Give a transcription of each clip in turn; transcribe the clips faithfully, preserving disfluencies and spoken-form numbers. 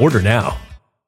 Order now. Now.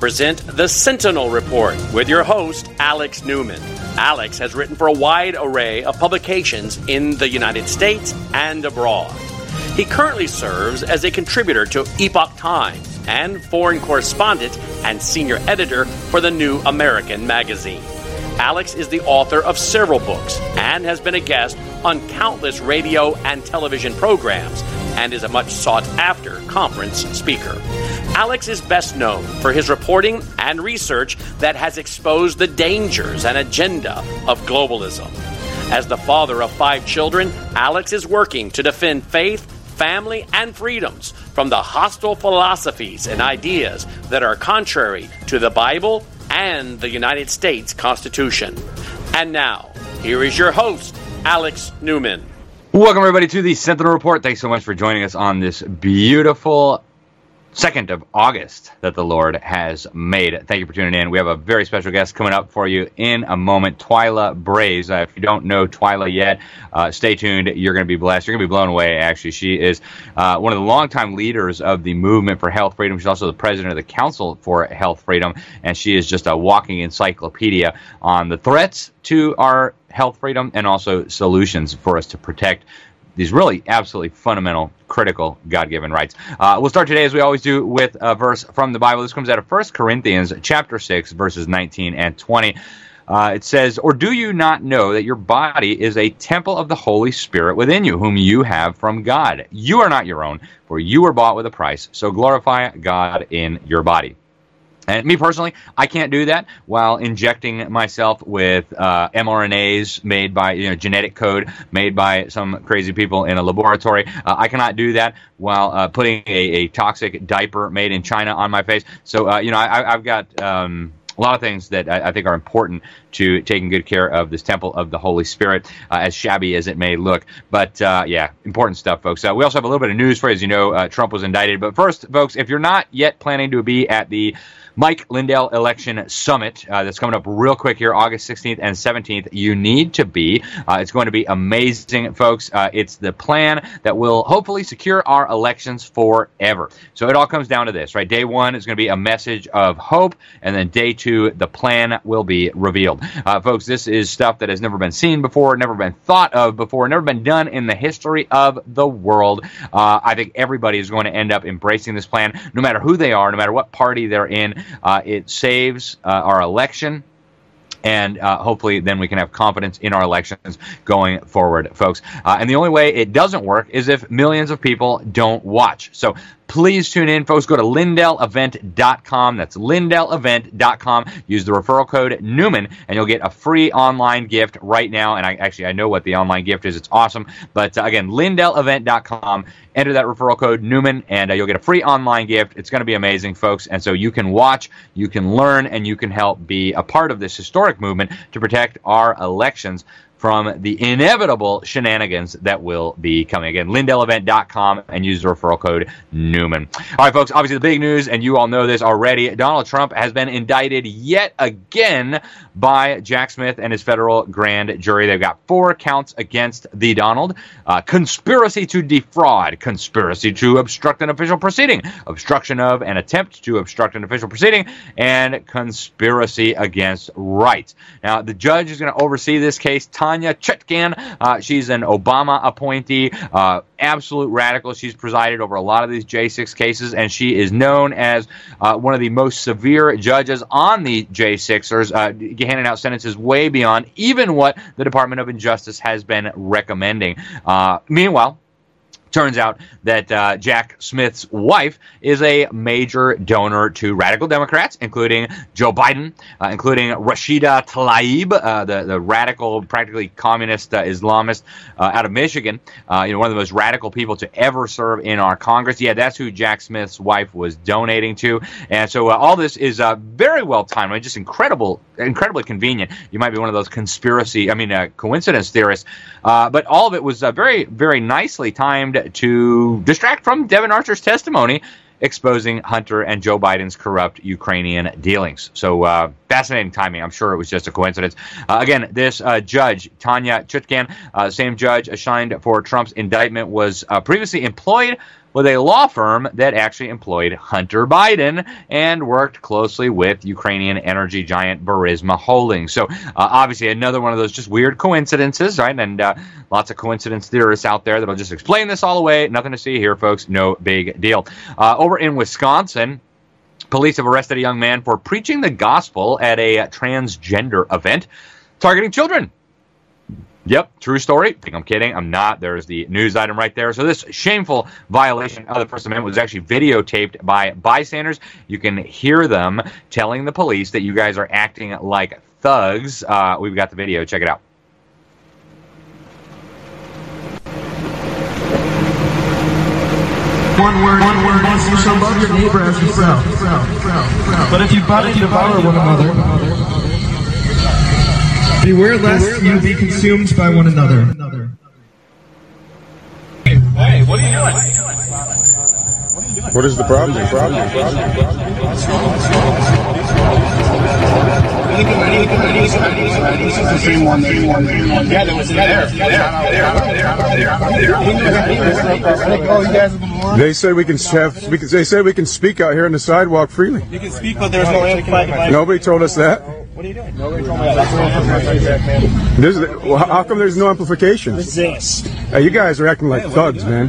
Present the Sentinel Report with your host, Alex Newman. Alex has written for a wide array of publications in the United States and abroad. He currently serves as a contributor to Epoch Times and foreign correspondent and senior editor for The New American magazine. Alex is the author of several books and has been a guest on countless radio and television programs and is a much sought-after conference speaker. Alex is best known for his reporting and research that has exposed the dangers and agenda of globalism. As the father of five children, Alex is working to defend faith, family, and freedoms from the hostile philosophies and ideas that are contrary to the Bible and the United States Constitution. And now, here is your host, Alex Newman. Welcome, everybody, to the Sentinel Report. Thanks so much for joining us on this beautiful second of August that the Lord has made. Thank you for tuning in. We have a very special guest coming up for you in a moment, Twila Brase. Uh, if you don't know Twila yet, uh, stay tuned. You're going to be blessed. You're going to be blown away, actually. She is uh, one of the longtime leaders of the Movement for Health Freedom. She's also the president of the Council for Health Freedom, and she is just a walking encyclopedia on the threats to our health freedom and also solutions for us to protect these really absolutely fundamental, critical, God-given rights. Uh, we'll start today, as we always do, with a verse from the Bible. This comes out of First Corinthians chapter six, verses nineteen and twenty. Uh, it says, "Or do you not know that your body is a temple of the Holy Spirit within you, whom you have from God? You are not your own, for you were bought with a price. So glorify God in your body." And me personally, I can't do that while injecting myself with uh, M R N As made by, you know, genetic code made by some crazy people in a laboratory. Uh, I cannot do that while uh, putting a, a toxic diaper made in China on my face. So, uh, you know, I, I've got um, a lot of things that I, I think are important to taking good care of this temple of the Holy Spirit, uh, as shabby as it may look. But, uh, yeah, important stuff, folks. Uh, we also have a little bit of news for you. As you know, uh, Trump was indicted. But first, folks, if you're not yet planning to be at the Mike Lindell Election Summit uh, that's coming up real quick here, August sixteenth and seventeenth. You need to be. Uh, it's going to be amazing, folks. Uh, it's the plan that will hopefully secure our elections forever. So it all comes down to this, right? Day one is going to be a message of hope, and then day two, the plan will be revealed. Uh, folks, this is stuff that has never been seen before, never been thought of before, never been done in the history of the world. Uh, I think everybody is going to end up embracing this plan, no matter who they are, no matter what party they're in. Uh, it saves uh, our election, and uh, hopefully then we can have confidence in our elections going forward, folks. Uh, and the only way it doesn't work is if millions of people don't watch. So please tune in, folks. Go to Lindell Event dot com. That's Lindell Event dot com. Use the referral code Newman, and you'll get a free online gift right now. And I actually, I know what the online gift is. It's awesome. But uh, again, Lindell Event dot com. Enter that referral code Newman, and uh, you'll get a free online gift. It's going to be amazing, folks. And so you can watch, you can learn, and you can help be a part of this historic movement to protect our elections from the inevitable shenanigans that will be coming. Again, Lindell Event dot com, and use the referral code Newman. All right, folks, obviously the big news, and you all know this already, Donald Trump has been indicted yet again by Jack Smith and his federal grand jury. They've got four counts against the Donald. Uh, conspiracy to defraud, conspiracy to obstruct an official proceeding, obstruction of an attempt to obstruct an official proceeding, and conspiracy against rights. Now, the judge is going to oversee this case. Tanya Chutkan, uh, she's an Obama appointee, uh, absolute radical. She's presided over a lot of these J six cases, and she is known as uh, one of the most severe judges on the J sixers, uh, handing out sentences way beyond even what the Department of Justice has been recommending. Uh, meanwhile, Turns out that uh, Jack Smith's wife is a major donor to radical Democrats, including Joe Biden, uh, including Rashida Tlaib, uh, the, the radical, practically communist uh, Islamist uh, out of Michigan, uh, you know, one of the most radical people to ever serve in our Congress. Yeah, that's who Jack Smith's wife was donating to. And so uh, all this is uh, very well timed, just incredible, incredibly convenient. You might be one of those conspiracy, I mean, uh, coincidence theorists. Uh, but all of it was uh, very, very nicely timed to distract from Devin Archer's testimony exposing Hunter and Joe Biden's corrupt Ukrainian dealings. So uh, fascinating timing. I'm sure it was just a coincidence. Uh, again, this uh, judge, Tanya Chutkan, uh, same judge assigned for Trump's indictment, was uh, previously employed with a law firm that actually employed Hunter Biden and worked closely with Ukrainian energy giant Burisma Holdings. So uh, obviously another one of those just weird coincidences, right? And uh, lots of coincidence theorists out there that'll just explain this all away. Nothing to see here, folks. No big deal. Uh, over in Wisconsin, police have arrested a young man for preaching the gospel at a transgender event targeting children. Yep, true story. Think I'm kidding. I'm not. There's the news item right there. So this shameful violation of the First Amendment was actually videotaped by bystanders. You can hear them telling the police that you guys are acting like thugs. Uh, we've got the video. Check it out. One word, one word, you shall love your neighbor as yourself. But if you bite and devour one another, beware lest you be consumed by one another. Hey, what are you doing? What is the problem? The problem. Yeah, there was there. They said we can have. We can, they said we can speak out here on the sidewalk freely. You can speak, but there's no. Nobody told us that. What are you doing? Nobody told me that. There's, well, how come there's no amplification? Hey, you guys are acting like thugs, man.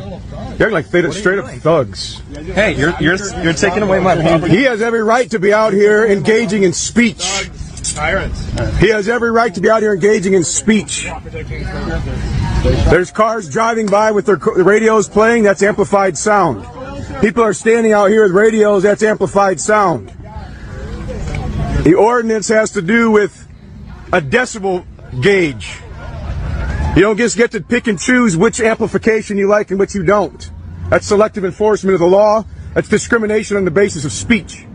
You're acting like th- straight up thugs. Hey, you're you're you're taking away my property. He has every right to be out here engaging in speech. Tyrants. He has every right to be out here engaging in speech. There's cars driving by with their radios playing. That's amplified sound. People are standing out here with radios. That's amplified sound. The ordinance has to do with a decibel gauge. You don't just get to pick and choose which amplification you like and which you don't. That's selective enforcement of the law. That's discrimination on the basis of speech.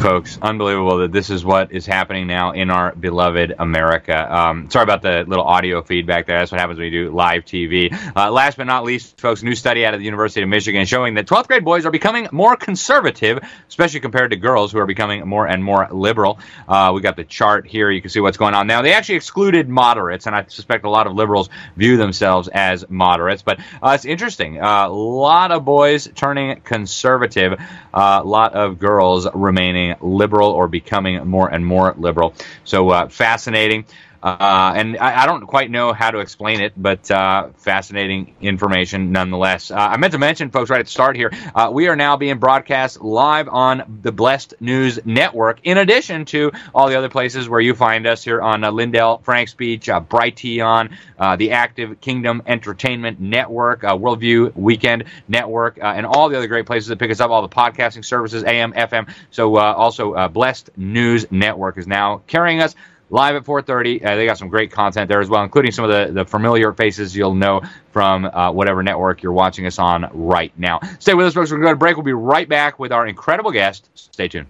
Folks, unbelievable that this is what is happening now in our beloved America. Um, sorry about the little audio feedback there. That's what happens when you do live T V. Uh, last but not least, folks, a new study out of the University of Michigan showing that twelfth grade boys are becoming more conservative, especially compared to girls who are becoming more and more liberal. Uh, we got the chart here. You can see what's going on now. They actually excluded moderates, and I suspect a lot of liberals view themselves as moderates. But uh, it's interesting. A uh, lot of boys turning conservative. A uh, lot of girls remaining liberal or becoming more and more liberal. So uh, fascinating. Uh, and I, I don't quite know how to explain it, but uh, fascinating information nonetheless. Uh, I meant to mention, folks, right at the start here, uh, we are now being broadcast live on the Blessed News Network, in addition to all the other places where you find us here on uh, Lindell, Frank's Beach, uh, Brighteon, uh, the Active Kingdom Entertainment Network, uh, Worldview Weekend Network, uh, and all the other great places that pick us up, all the podcasting services, A M, F M. So uh, also uh, Blessed News Network is now carrying us live at four thirty. Uh, they got some great content there as well, including some of the, the familiar faces you'll know from uh, whatever network you're watching us on right now. Stay with us, folks. We're going to go to break. We'll be right back with our incredible guest. Stay tuned.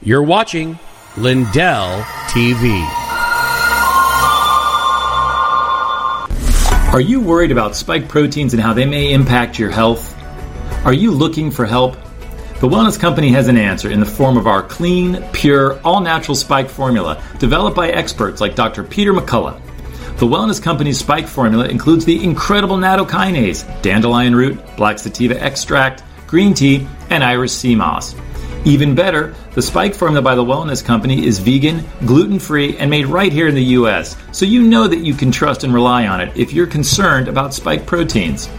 You're watching Lindell T V. Are you worried about spike proteins and how they may impact your health? Are you looking for help? The Wellness Company has an answer in the form of our clean, pure, all-natural spike formula developed by experts like Doctor Peter McCullough. The Wellness Company's spike formula includes the incredible nattokinase, dandelion root, black sativa extract, green tea, and Irish sea moss. Even better, the spike formula by The Wellness Company is vegan, gluten-free, and made right here in the U S, so you know that you can trust and rely on it if you're concerned about spike proteins.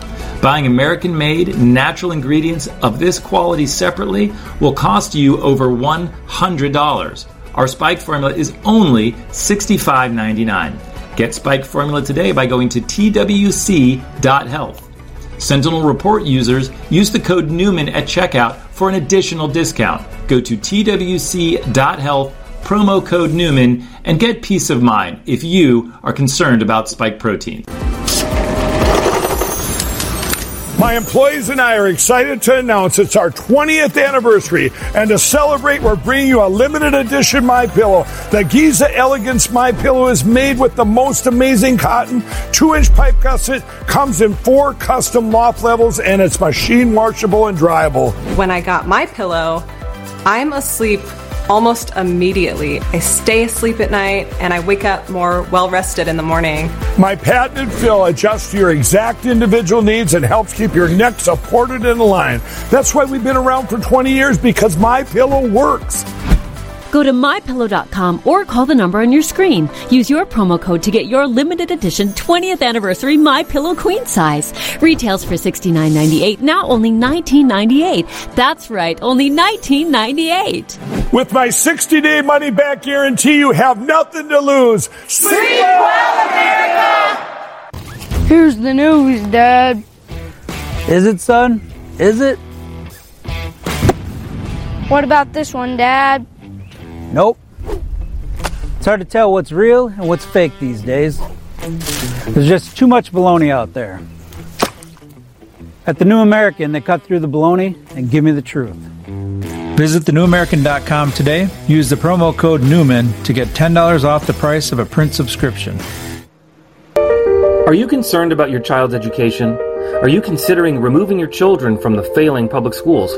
Buying American-made, natural ingredients of this quality separately will cost you over one hundred dollars. Our spike formula is only sixty-five ninety-nine. Get spike formula today by going to T W C dot health. Sentinel Report users use the code Newman at checkout for an additional discount. Go to T W C dot health, promo code Newman, and get peace of mind if you are concerned about spike protein. My employees and I are excited to announce it's our twentieth anniversary, and to celebrate, we're bringing you a limited edition MyPillow. The Giza Elegance MyPillow is made with the most amazing cotton, two-inch pipe gusset, comes in four custom loft levels, and it's machine washable and dryable. When I got MyPillow, I'm asleep almost immediately. I stay asleep at night, and I wake up more well-rested in the morning. My patented fill adjusts to your exact individual needs and helps keep your neck supported and aligned. That's why we've been around for twenty years, because MyPillow works. Go to My Pillow dot com or call the number on your screen. Use your promo code to get your limited edition twentieth anniversary MyPillow queen size. Retails for sixty-nine dollars and ninety-eight cents, now only nineteen dollars and ninety-eight cents. That's right, only nineteen dollars and ninety-eight cents. With my sixty-day money-back guarantee, you have nothing to lose. Sleep well, America! Here's the news, Dad. Is it, son? Is it? What about this one, Dad? Nope. It's hard to tell what's real and what's fake these days. There's just too much baloney out there. At The New American, they cut through the baloney and give me the truth. Visit the new american dot com today. Use the promo code Newman to get ten dollars off the price of a print subscription. Are you concerned about your child's education? Are you considering removing your children from the failing public schools?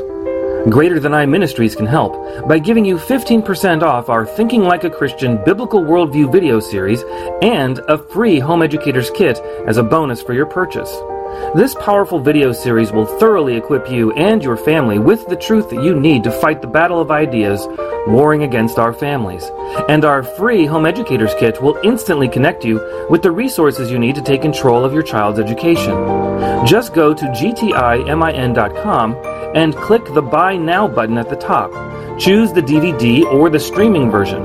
Greater Than I Ministries can help by giving you fifteen percent off our Thinking Like a Christian Biblical Worldview video series and a free Home Educators Kit as a bonus for your purchase. This powerful video series will thoroughly equip you and your family with the truth that you need to fight the battle of ideas warring against our families. And our free Home Educators Kit will instantly connect you with the resources you need to take control of your child's education. Just go to G T I min dot com and click the Buy Now button at the top. Choose the D V D or the streaming version.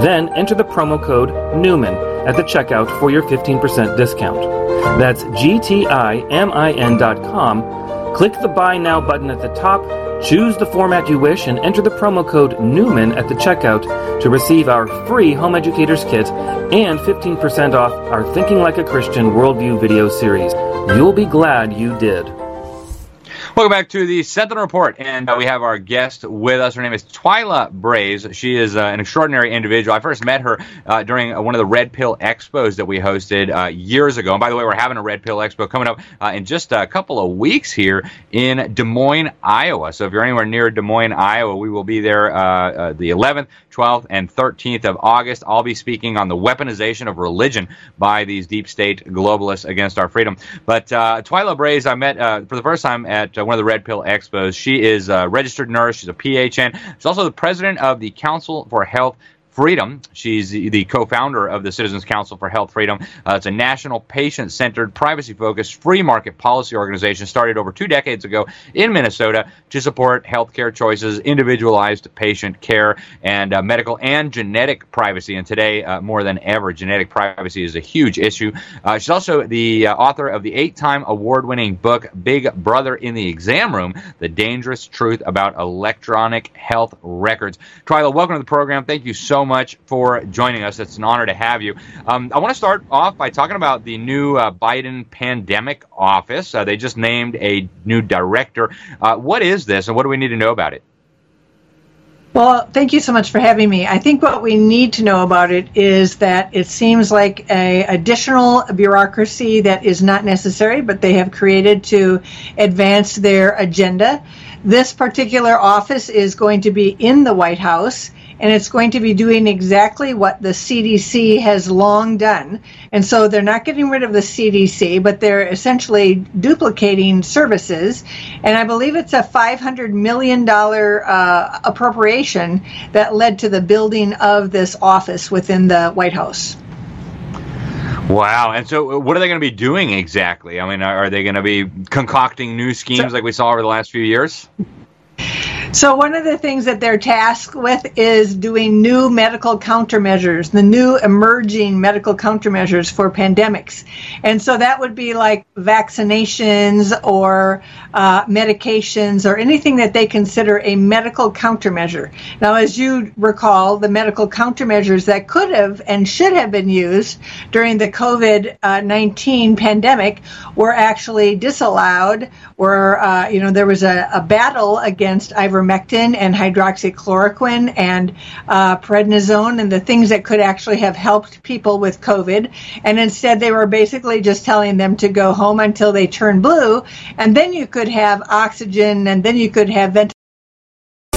Then enter the promo code Newman at the checkout for your fifteen percent discount. That's G T I min dot com. Click the Buy Now button at the top, choose the format you wish, and enter the promo code Newman at the checkout to receive our free Home Educators Kit and fifteen percent off our Thinking Like a Christian Worldview video series. You'll be glad you did. Welcome back to the Sentinel Report, and uh, we have our guest with us. Her name is Twila Brase. She is uh, an extraordinary individual. I first met her uh, during uh, one of the Red Pill Expos that we hosted uh, years ago. And by the way, we're having a Red Pill Expo coming up uh, in just a couple of weeks here in Des Moines, Iowa. So if you're anywhere near Des Moines, Iowa, we will be there uh, uh, the eleventh, twelfth, and thirteenth of August. I'll be speaking on the weaponization of religion by these deep state globalists against our freedom. But uh, Twila Brase, I met uh, for the first time at one of the Red Pill Expos. She is a registered nurse. She's a P H N. She's also the president of the Council for Health Freedom. She's the co-founder of the Citizens Council for Health Freedom. Uh, it's a national, patient-centered, privacy-focused, free market policy organization started over two decades ago in Minnesota to support healthcare choices, individualized patient care, and uh, medical and genetic privacy. And today, uh, more than ever, genetic privacy is a huge issue. Uh, she's also the uh, author of the eight-time award-winning book, Big Brother in the Exam Room, The Dangerous Truth About Electronic Health Records. Twila, welcome to the program. Thank you so much for joining us. It's an honor to have you. Um, I want to start off by talking about the new uh, Biden pandemic office. Uh, they just named a new director. Uh, what is this, and what do we need to know about it? Well, thank you so much for having me. I think what we need to know about it is that it seems like an additional bureaucracy that is not necessary, but they have created to advance their agenda. This particular office is going to be in the White House, and it's going to be doing exactly what the C D C has long done. And so they're not getting rid of the C D C, but they're essentially duplicating services. And I believe it's a five hundred million dollars uh, appropriation that led to the building of this office within the White House. Wow. And so what are they going to be doing exactly? I mean, are they going to be concocting new schemes like we saw over the last few years? So one of the things that they're tasked with is doing new medical countermeasures, the new emerging medical countermeasures for pandemics. And so that would be like vaccinations or uh, medications or anything that they consider a medical countermeasure. Now, as you recall, the medical countermeasures that could have and should have been used during the COVID nineteen pandemic were actually disallowed, where, uh, you know, there was a, a battle against ivermectin and hydroxychloroquine and uh, prednisone and the things that could actually have helped people with COVID. And instead, they were basically just telling them to go home until they turn blue. And then you could have oxygen, and then you could have ventilation.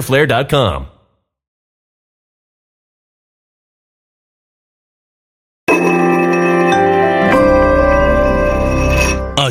flare dot com. A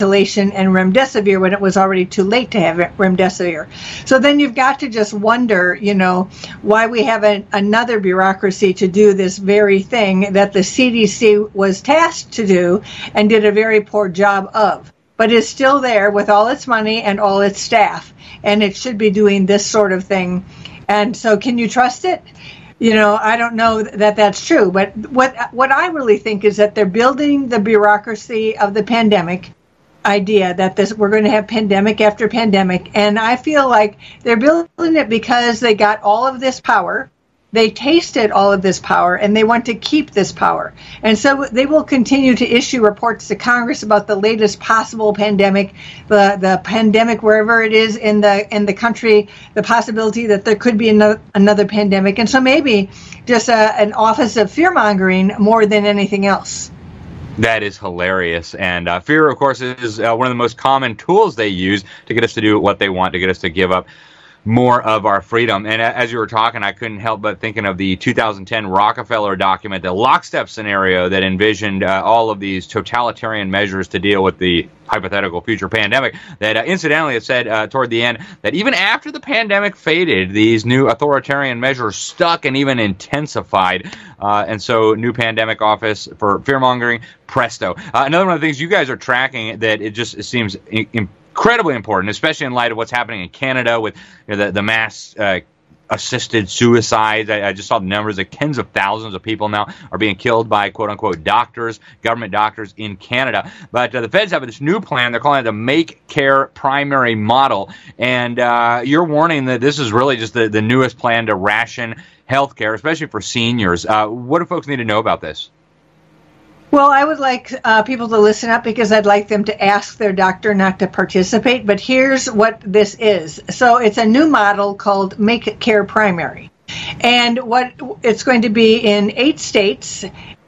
Ventilation and remdesivir when it was already too late to have remdesivir. So then you've got to just wonder, you know, why we have a, another bureaucracy to do this very thing that the C D C was tasked to do and did a very poor job of, but is still there with all its money and all its staff. And it should be doing this sort of thing. And so can you trust it? You know, I don't know that that's true. But what what I really think is that they're building the bureaucracy of the pandemic idea that this we're going to have pandemic after pandemic, and I feel like they're building it because they got all of this power, they tasted all of this power, and they want to keep this power. And so they will continue to issue reports to Congress about the latest possible pandemic, the the pandemic wherever it is in the in the country, the possibility that there could be another another pandemic. And so maybe just a, an office of fear mongering more than anything else. That is hilarious. And uh, fear, of course, is uh, one of the most common tools they use to get us to do what they want, to get us to give up. more of our freedom. And as you were talking, I couldn't help but thinking of the two thousand ten Rockefeller document, the lockstep scenario that envisioned uh, all of these totalitarian measures to deal with the hypothetical future pandemic, that uh, incidentally it said uh, toward the end that even after the pandemic faded, these new authoritarian measures stuck and even intensified. Uh, and so new pandemic office for fearmongering, presto. Uh, another one of the things you guys are tracking that it just it seems in- incredibly important, especially in light of what's happening in Canada with you know, the, the mass uh, assisted suicides. I, I just saw the numbers that tens of thousands of people now are being killed by quote-unquote doctors, government doctors in Canada. But uh, the feds have this new plan. They're calling it the Make Care Primary model. And uh, you're warning that this is really just the, the newest plan to ration health care, especially for seniors. Uh, what do folks need to know about this? Well, I would like uh, people to listen up because I'd like them to ask their doctor not to participate. But here's what this is. So it's a new model called Make Care Primary. And what it's going to be in eight states.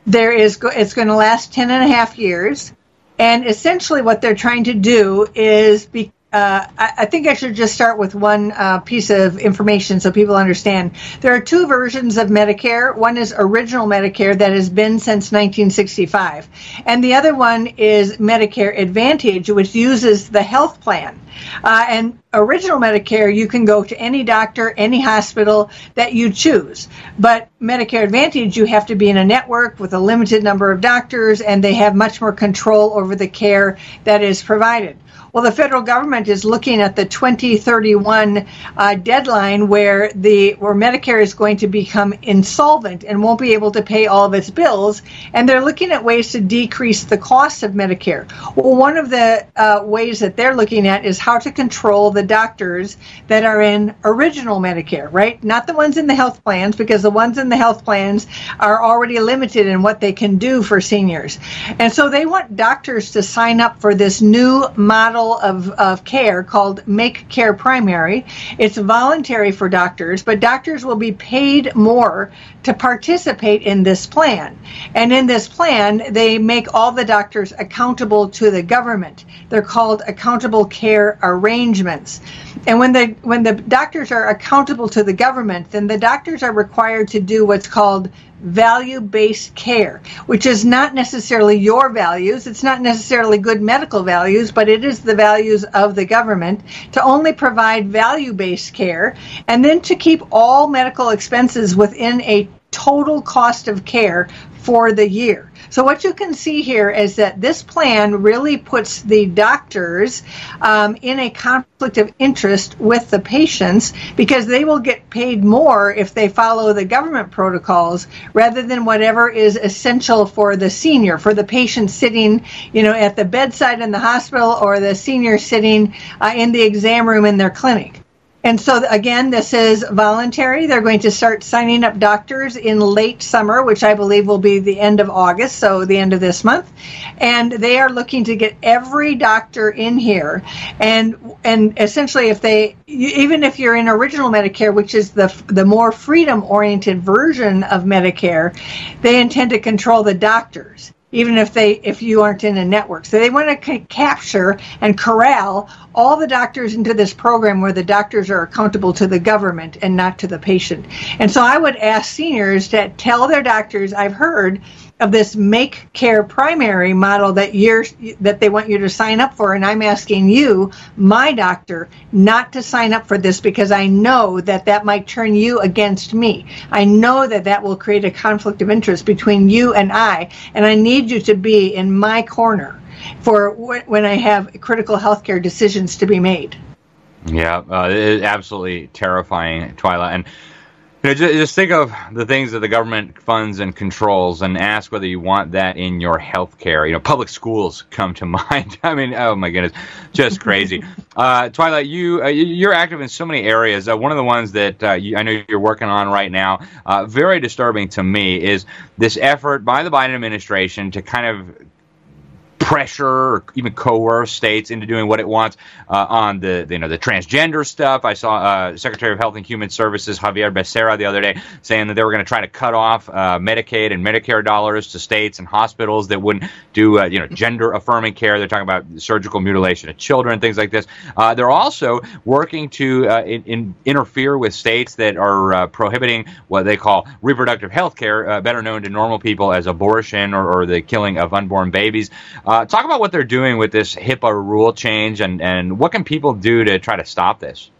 There is it's going to last ten and a half years. And essentially what they're trying to do is be, uh, I, I think I should just start with one uh, piece of information so people understand. There are two versions of Medicare. One is Original Medicare that has been since nineteen sixty-five. And the other one is Medicare Advantage, which uses the health plan. Uh, and Original Medicare, you can go to any doctor, any hospital that you choose. But Medicare Advantage, you have to be in a network with a limited number of doctors, and they have much more control over the care that is provided. Well, the federal government is looking at the twenty thirty-one uh, deadline where the where Medicare is going to become insolvent and won't be able to pay all of its bills. And they're looking at ways to decrease the cost of Medicare. Well, one of the uh, ways that they're looking at is how to control the doctors that are in Original Medicare, right? Not the ones in the health plans, because the ones in the health plans are already limited in what they can do for seniors. And so they want doctors to sign up for this new model Of, of care called Make Care Primary. It's voluntary for doctors, but doctors will be paid more to participate in this plan. And in this plan, they make all the doctors accountable to the government. They're called accountable care arrangements. And when the when the doctors are accountable to the government, then the doctors are required to do what's called value-based care, which is not necessarily your values. It's not necessarily good medical values, but it is the values of the government to only provide value-based care, and then to keep all medical expenses within a total cost of care for the year. So what you can see here is that this plan really puts the doctors um, in a conflict of interest with the patients, because they will get paid more if they follow the government protocols rather than whatever is essential for the senior, for the patient sitting, you know, at the bedside in the hospital, or the senior sitting uh, in the exam room in their clinic. And so, again, this is voluntary. They're going to start signing up doctors in late summer, which I believe will be the end of August, so the end of this month. And they are looking to get every doctor in here. And and essentially, if they, even if you're in Original Medicare, which is the the more freedom-oriented version of Medicare, they intend to control the doctors, even if they if you aren't in a network. So they want to c- capture and corral all the doctors into this program where the doctors are accountable to the government and not to the patient. And so I would ask seniors to tell their doctors, I've heard of this Make Care Primary model that you're that they want you to sign up for, and I'm asking you, my doctor, not to sign up for this, because I know that that might turn you against me. I know that that will create a conflict of interest between you and I, and I need you to be in my corner for when I have critical health care decisions to be made. Yeah, uh, it's absolutely terrifying, Twila. And you know, just, just think of the things that the government funds and controls, and ask whether you want that in your health care. You know, public schools come to mind. I mean, oh my goodness, just crazy. uh, Twila, you, uh, you're active in so many areas. Uh, one of the ones that uh, you, I know you're working on right now, uh, very disturbing to me, is this effort by the Biden administration to kind of pressure or even coerce states into doing what it wants uh, on the, you know, the transgender stuff. I saw uh, Secretary of Health and Human Services Javier Becerra the other day saying that they were going to try to cut off uh, Medicaid and Medicare dollars to states and hospitals that wouldn't do uh, you know, gender affirming care. They're talking about surgical mutilation of children, things like this. Uh, they're also working to uh, in, in interfere with states that are uh, prohibiting what they call reproductive health care, uh, better known to normal people as abortion or, or the killing of unborn babies. Uh, talk about what they're doing with this HIPAA rule change, and, and what can people do to try to stop this?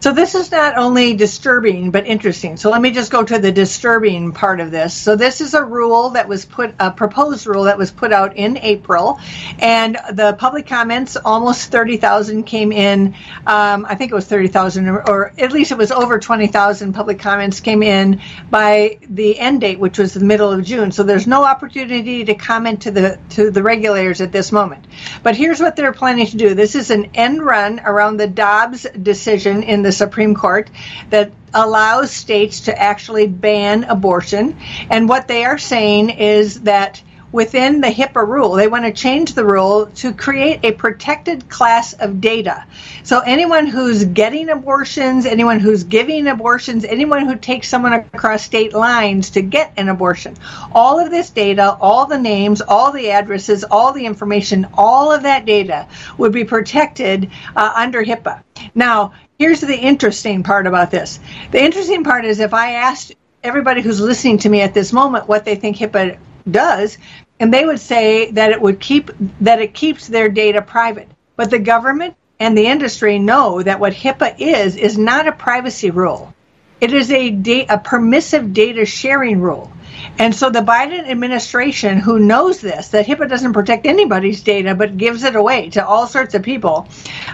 So this is not only disturbing, but interesting. So let me just go to the disturbing part of this. So this is a rule that was put, a proposed rule that was put out in April, and the public comments, almost thirty thousand came in. Um, I think it was thirty thousand, or, or at least it was over twenty thousand public comments came in by the end date, which was the middle of June. So there's no opportunity to comment to the, to the regulators at this moment. But here's what they're planning to do. This is an end run around the Dobbs decision in the Supreme Court that allows states to actually ban abortion. And what they are saying is that within the HIPAA rule, they want to change the rule to create a protected class of data. So anyone who's getting abortions, anyone who's giving abortions, anyone who takes someone across state lines to get an abortion, all of this data, all the names, all the addresses, all the information, all of that data would be protected uh, under HIPAA. Now, here's the interesting part about this. The interesting part is, if I asked everybody who's listening to me at this moment what they think HIPAA does, and they would say that it would keep, that it keeps their data private. But the government and the industry know that what HIPAA is is not a privacy rule. It is a da- a permissive data sharing rule. And so the Biden administration, who knows this, that HIPAA doesn't protect anybody's data but gives it away to all sorts of people,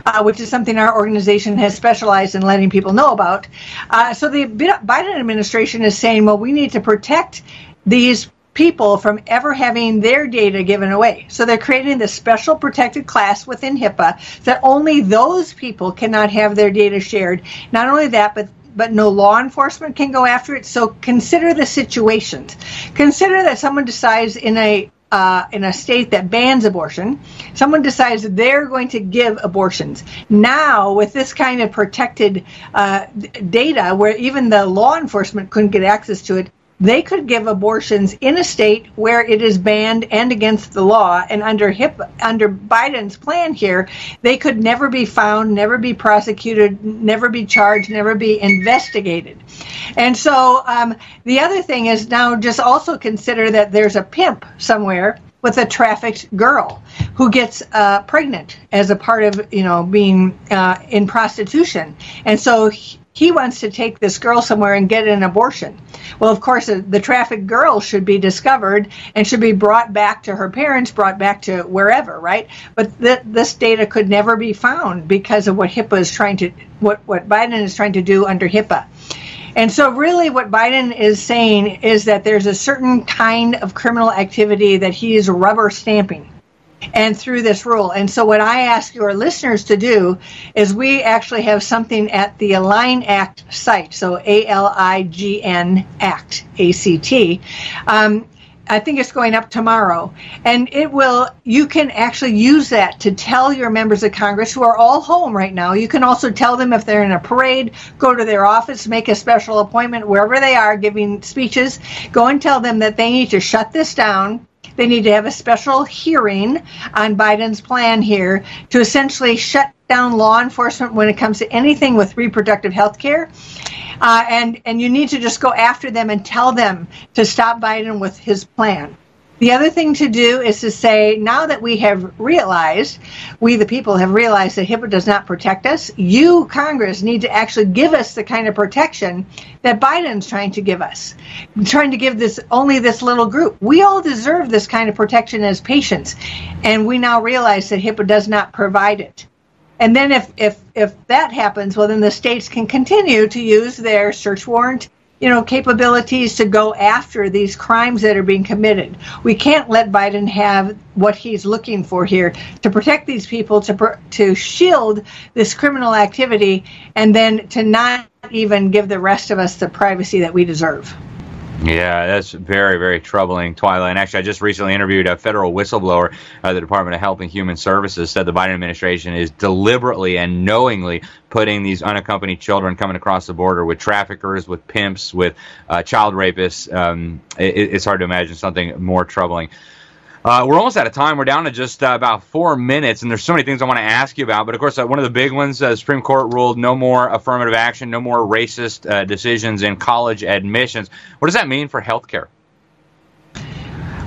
uh, which is something our organization has specialized in letting people know about. Uh, so the Biden administration is saying, well, we need to protect these people from ever having their data given away. So they're creating this special protected class within HIPAA that only those people cannot have their data shared. Not only that, but but no law enforcement can go after it. So consider the situations. Consider that someone decides in a uh, in a state that bans abortion, someone decides they're going to give abortions. Now, with this kind of protected uh, data, where even the law enforcement couldn't get access to it, they could give abortions in a state where it is banned and against the law. And under HIPAA, under Biden's plan here, they could never be found, never be prosecuted, never be charged, never be investigated. And so um, the other thing is, now just also consider that there's a pimp somewhere with a trafficked girl who gets uh, pregnant as a part of, you know, being uh, in prostitution. And so he, He wants to take this girl somewhere and get an abortion. Well, of course, the trafficked girl should be discovered and should be brought back to her parents, brought back to wherever, right? But th- this data could never be found because of what HIPAA is trying to, what, what Biden is trying to do under HIPAA. And so really what Biden is saying is that there's a certain kind of criminal activity that he is rubber stamping, and through this rule. And so what I ask your listeners to do is, we actually have something at the Align Act site, so A L I G N Act, A C T. Um, I think it's going up tomorrow. And it will, you can actually use that to tell your members of Congress who are all home right now. You can also tell them if they're in a parade, go to their office, make a special appointment wherever they are giving speeches, go and tell them that they need to shut this down. They need to have a special hearing on Biden's plan here to essentially shut down law enforcement when it comes to anything with reproductive health care. Uh, and, and you need to just go after them and tell them to stop Biden with his plan. The other thing to do is to say, now that we have realized, we the people have realized that HIPAA does not protect us, you, Congress, need to actually give us the kind of protection that Biden's trying to give us, trying to give this only this little group. We all deserve this kind of protection as patients, and we now realize that HIPAA does not provide it. And then if if if that happens, well, then the states can continue to use their search warrant, you know, capabilities to go after these crimes that are being committed. We can't let Biden have what he's looking for here to protect these people, to to shield this criminal activity, and then to not even give the rest of us the privacy that we deserve. Yeah, that's very, very troubling, Twila. And actually, I just recently interviewed a federal whistleblower at the Department of Health and Human Services, said the Biden administration is deliberately and knowingly putting these unaccompanied children coming across the border with traffickers, with pimps, with uh, child rapists. Um, it, it's hard to imagine something more troubling. Uh, we're almost out of time. We're down to just uh, about four minutes, and there's so many things I want to ask you about. But, of course, uh, one of the big ones, uh, the Supreme Court ruled no more affirmative action, no more racist uh, decisions in college admissions. What does that mean for healthcare?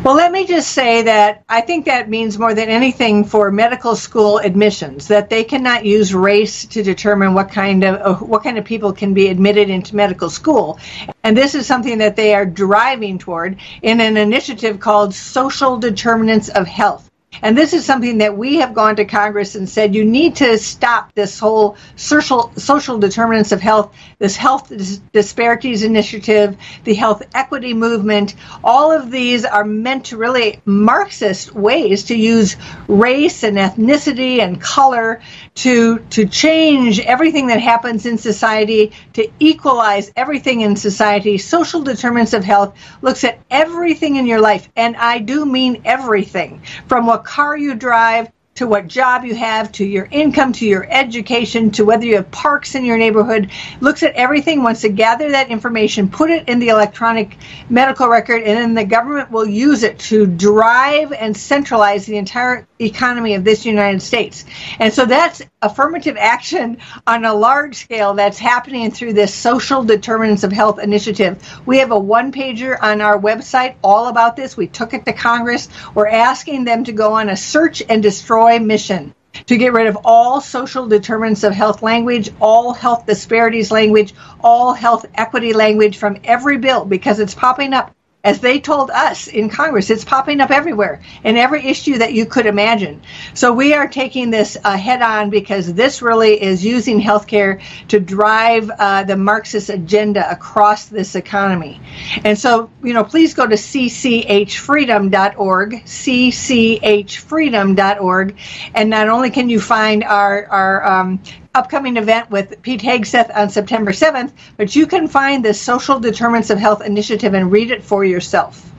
Well, let me just say that I think that means more than anything for medical school admissions, that they cannot use race to determine what kind of what kind of people can be admitted into medical school. And this is something that they are driving toward in an initiative called Social Determinants of Health. And this is something that we have gone to Congress and said, you need to stop this whole social social determinants of health, this health dis- disparities initiative, the health equity movement. All of these are meant to really Marxist ways to use race and ethnicity and color to, to change everything that happens in society, to equalize everything in society. Social determinants of health looks at everything in your life, and I do mean everything, from what car you drive, to what job you have, to your income, to your education, to whether you have parks in your neighborhood. Looks at everything, wants to gather that information, put it in the electronic medical record, and then the government will use it to drive and centralize the entire economy of this United States. And so that's affirmative action on a large scale that's happening through this Social Determinants of Health initiative. We have a one-pager on our website all about this. We took it to Congress. We're asking them to go on a search and destroy mission to get rid of all social determinants of health language, all health disparities language, all health equity language from every bill, because it's popping up. As they told us in Congress, it's popping up everywhere in every issue that you could imagine. So we are taking this uh, head on, because this really is using healthcare to drive uh, the Marxist agenda across this economy. And so, you know, please go to c c h freedom dot org, c c h freedom dot org. And not only can you find our, our, um, upcoming event with Pete Hegseth on September seventh, but you can find the Social Determinants of Health initiative and read it for yourself.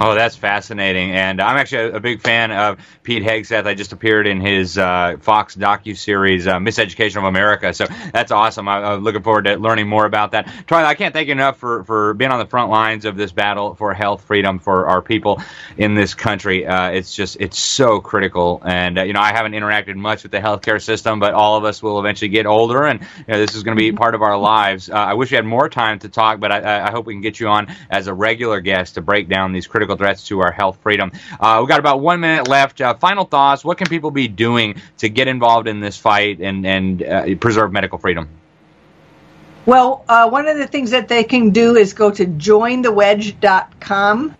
Oh, that's fascinating. And I'm actually a big fan of Pete Hegseth. I just appeared in his uh, Fox docuseries, uh, Miseducation of America. So that's awesome. I, I'm looking forward to learning more about that. Twila, I can't thank you enough for, for being on the front lines of this battle for health freedom for our people in this country. Uh, it's just, it's so critical. And, uh, you know, I haven't interacted much with the healthcare system, but all of us will eventually get older. And you know, this is going to be part of our lives. Uh, I wish we had more time to talk, but I, I hope we can get you on as a regular guest to break down these critical threats to our health freedom. Uh, we've got about one minute left. Uh, final thoughts. What can people be doing to get involved in this fight and, and uh, preserve medical freedom? Well, uh, one of the things that they can do is go to join the wedge dot com.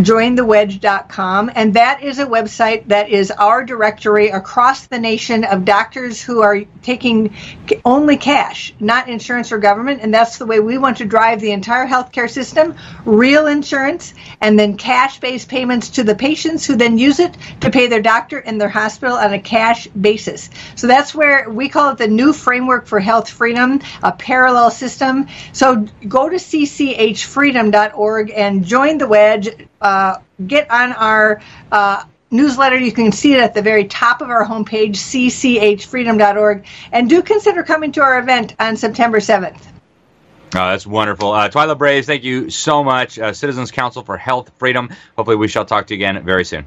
join the wedge dot com, and that is a website that is our directory across the nation of doctors who are taking only cash, not insurance or government, and that's the way we want to drive the entire healthcare system: real insurance and then cash-based payments to the patients, who then use it to pay their doctor and their hospital on a cash basis. So that's where we call it the new framework for health freedom, a parallel system. So go to c c h freedom dot org and join the wedge. Uh, get on our uh, newsletter. You can see it at the very top of our homepage, c c h freedom dot org. And do consider coming to our event on September seventh. Oh, that's wonderful. Uh, Twila Brase, thank you so much. Uh, Citizens Council for Health Freedom. Hopefully we shall talk to you again very soon.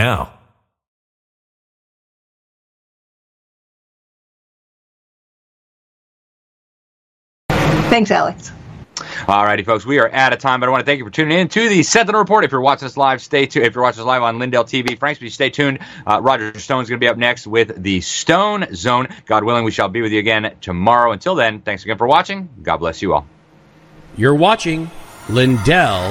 Now. Thanks, Alex. All righty, folks, we are out of time, but I want to thank you for tuning in to the Sentinel Report. If you're watching us live, stay tuned. If you're watching us live on Lindell T V, frankly, stay tuned. Uh, Roger Stone is going to be up next with the Stone Zone. God willing, we shall be with you again tomorrow. Until then, thanks again for watching. God bless you all. You're watching Lindell